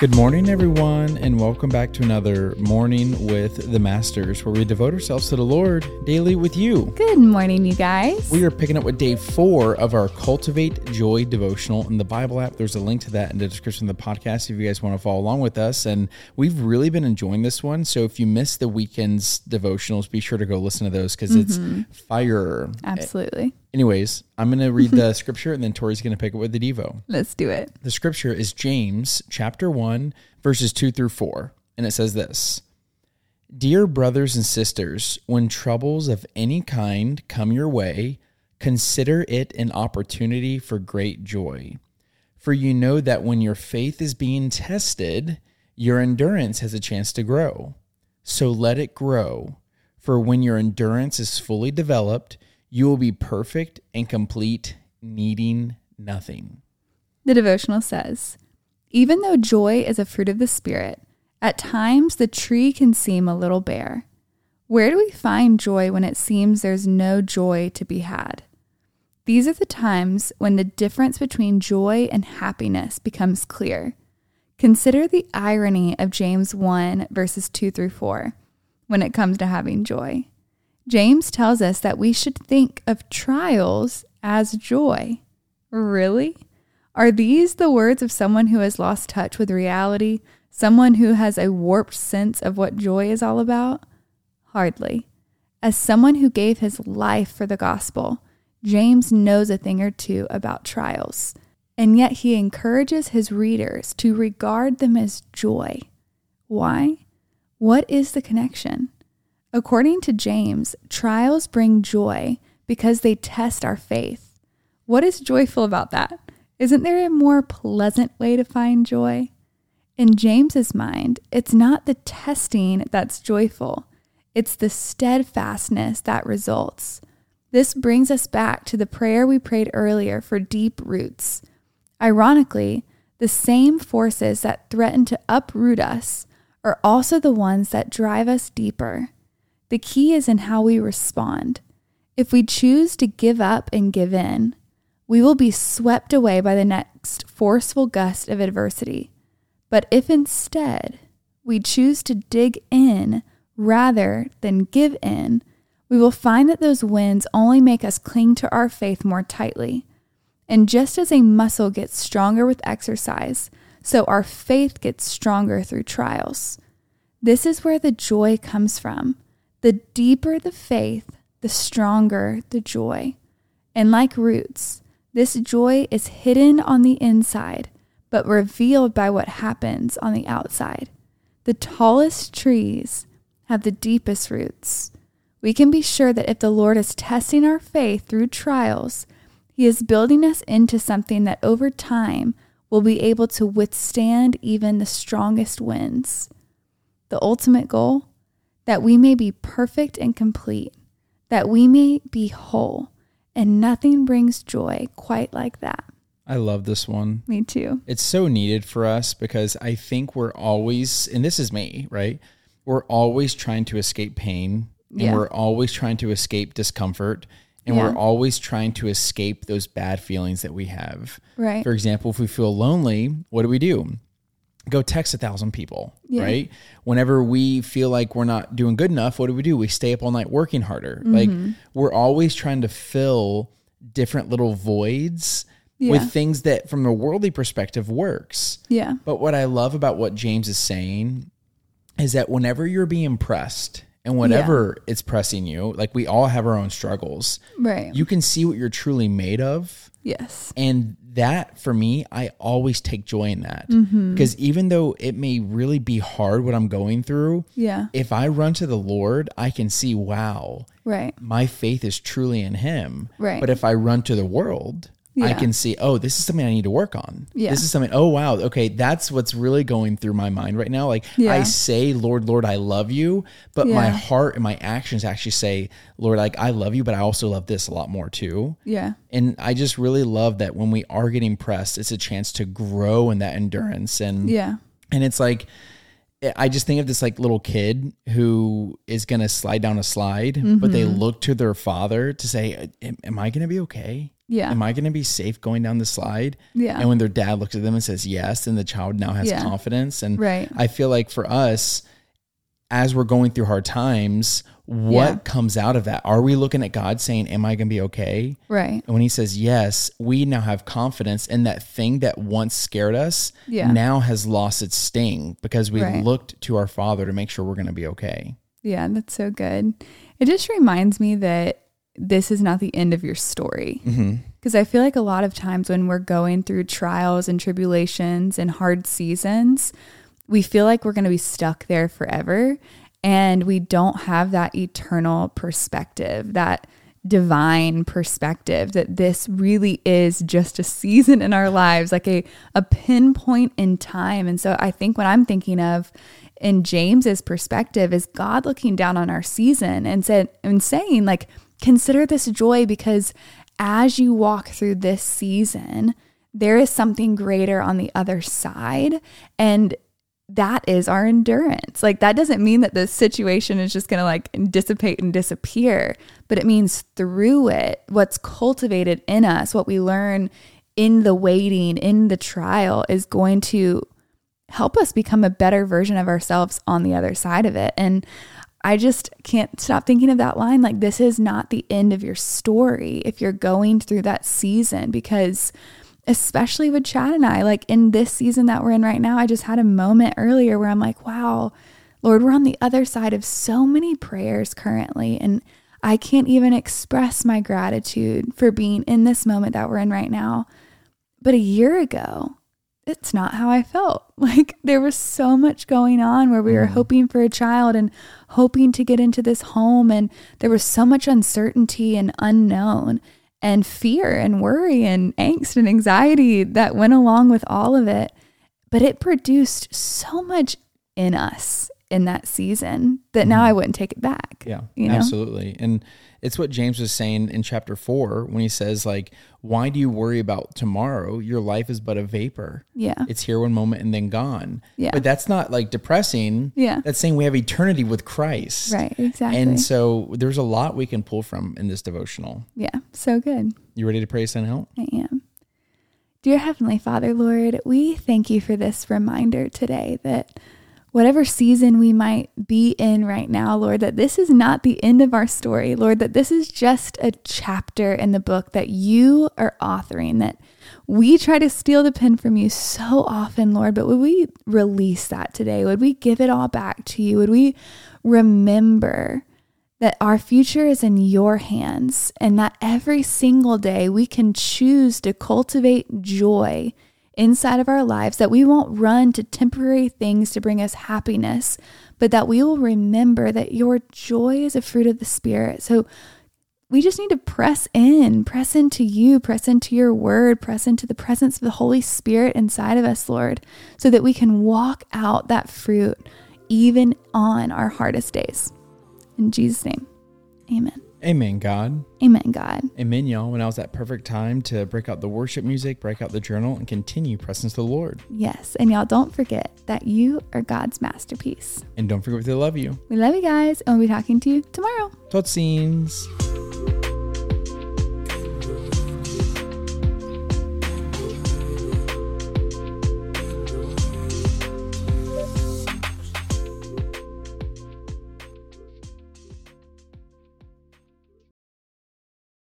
Good morning, everyone, and welcome back to another Morning with the Masters, where we devote ourselves to the Lord daily with you. Good morning, you guys. We are picking up with day 4 of our Cultivate Joy devotional in the Bible app. There's a link to that in the description of the podcast if you guys want to follow along with us. And we've really been enjoying this one. So if you missed the weekend's devotionals, be sure to go listen to those because it's fire. Absolutely. Anyways, I'm going to read the scripture and then Tori's going to pick it with the Devo. Let's do it. The scripture is James chapter 1, verses 2-4. And it says this, "Dear brothers and sisters, when troubles of any kind come your way, consider it an opportunity for great joy. For you know that when your faith is being tested, your endurance has a chance to grow. So let it grow. For when your endurance is fully developed, you will be perfect and complete, needing nothing." The devotional says, "Even though joy is a fruit of the Spirit, at times the tree can seem a little bare. Where do we find joy when it seems there's no joy to be had? These are the times when the difference between joy and happiness becomes clear. Consider the irony of James 1, verses 2-4, when it comes to having joy. James tells us that we should think of trials as joy. Really? Are these the words of someone who has lost touch with reality, someone who has a warped sense of what joy is all about? Hardly. As someone who gave his life for the gospel, James knows a thing or two about trials, and yet he encourages his readers to regard them as joy. Why? What is the connection? According to James, trials bring joy because they test our faith. What is joyful about that? Isn't there a more pleasant way to find joy? In James's mind, it's not the testing that's joyful. It's the steadfastness that results. This brings us back to the prayer we prayed earlier for deep roots. Ironically, the same forces that threaten to uproot us are also the ones that drive us deeper. The key is in how we respond. If we choose to give up and give in, we will be swept away by the next forceful gust of adversity. But if instead we choose to dig in rather than give in, we will find that those winds only make us cling to our faith more tightly. And just as a muscle gets stronger with exercise, so our faith gets stronger through trials. This is where the joy comes from. The deeper the faith, the stronger the joy. And like roots, this joy is hidden on the inside, but revealed by what happens on the outside. The tallest trees have the deepest roots. We can be sure that if the Lord is testing our faith through trials, He is building us into something that over time will be able to withstand even the strongest winds. The ultimate goal? That we may be perfect and complete, that we may be whole, and nothing brings joy quite like that." I love this one. Me too. It's so needed for us because I think we're always, and this is me, right? We're always trying to escape pain, and yeah. We're always trying to escape discomfort, and yeah. We're always trying to escape those bad feelings that we have. Right. For example, if we feel lonely, what do? Go text 1,000 people, yeah. Right? Whenever we feel like we're not doing good enough, what do? We stay up all night working harder. Mm-hmm. Like we're always trying to fill different little voids yeah. with things that from a worldly perspective works. Yeah. But what I love about what James is saying is that whenever you're being pressed and whatever yeah. it's pressing you, like we all have our own struggles, right? You can see what you're truly made of. Yes. And that for me, I always take joy in that mm-hmm. because even though it may really be hard what I'm going through, yeah. if I run to the Lord, I can see, wow, right. my faith is truly in Him. Right. But if I run to the world, yeah. I can see, oh, this is something I need to work on. Yeah. This is something, oh, wow. Okay. That's what's really going through my mind right now. Like yeah. I say, Lord, Lord, I love you, but yeah. my heart and my actions actually say, Lord, like I love you, but I also love this a lot more too. Yeah. And I just really love that when we are getting pressed, it's a chance to grow in that endurance. And yeah. And it's like, I just think of this like little kid who is going to slide down a slide, mm-hmm. but they look to their father to say, am I going to be okay? Yeah. Am I going to be safe going down the slide? Yeah. And when their dad looks at them and says yes, then the child now has confidence. And I feel like for us, as we're going through hard times, what comes out of that? Are we looking at God saying, am I going to be okay? Right. And when he says yes, we now have confidence in that thing that once scared us now has lost its sting because we looked to our Father to make sure we're going to be okay. Yeah, that's so good. It just reminds me that this is not the end of your story. Mm-hmm. Because I feel like a lot of times when we're going through trials and tribulations and hard seasons, we feel like we're going to be stuck there forever. And we don't have that eternal perspective, that divine perspective that this really is just a season in our lives, like a pinpoint in time. And so I think what I'm thinking of in James's perspective is God looking down on our season and saying like, consider this joy, because as you walk through this season, there is something greater on the other side. And that is our endurance. Like, that doesn't mean that the situation is just going to like dissipate and disappear, but it means through it, what's cultivated in us, what we learn in the waiting, in the trial, is going to help us become a better version of ourselves on the other side of it. And I just can't stop thinking of that line. Like, this is not the end of your story if you're going through that season, because especially with Chad and I, like in this season that we're in right now, I just had a moment earlier where I'm like, wow, Lord, we're on the other side of so many prayers currently. And I can't even express my gratitude for being in this moment that we're in right now. But a year ago, it's not how I felt. Like, there was so much going on where we were hoping for a child and hoping to get into this home. And there was so much uncertainty and unknown and fear and worry and angst and anxiety that went along with all of it. But it produced so much in us in that season that now I wouldn't take it back. Yeah, you know? Absolutely. And it's what James was saying in chapter 4 when he says, like, why do you worry about tomorrow? Your life is but a vapor. Yeah. It's here one moment and then gone. Yeah. But that's not like depressing. Yeah. That's saying we have eternity with Christ. Right, exactly. And so there's a lot we can pull from in this devotional. Yeah, so good. You ready to praise and help? I am. Dear Heavenly Father, Lord, we thank you for this reminder today that whatever season we might be in right now, Lord, that this is not the end of our story, Lord, that this is just a chapter in the book that you are authoring, that we try to steal the pen from you so often, Lord, but would we release that today? Would we give it all back to you? Would we remember that our future is in your hands and that every single day we can choose to cultivate joy inside of our lives, that we won't run to temporary things to bring us happiness, but that we will remember that your joy is a fruit of the Spirit. So we just need to press into you, press into your word, press into the presence of the Holy Spirit inside of us, Lord, so that we can walk out that fruit even on our hardest days. In Jesus' name, amen. Amen, God. Amen, God. Amen, y'all. When I was at perfect time to break out the worship music, break out the journal, and continue pressing to the Lord. Yes, and y'all don't forget that you are God's masterpiece. And don't forget to love you. We love you guys, and we'll be talking to you tomorrow. Tot ziens.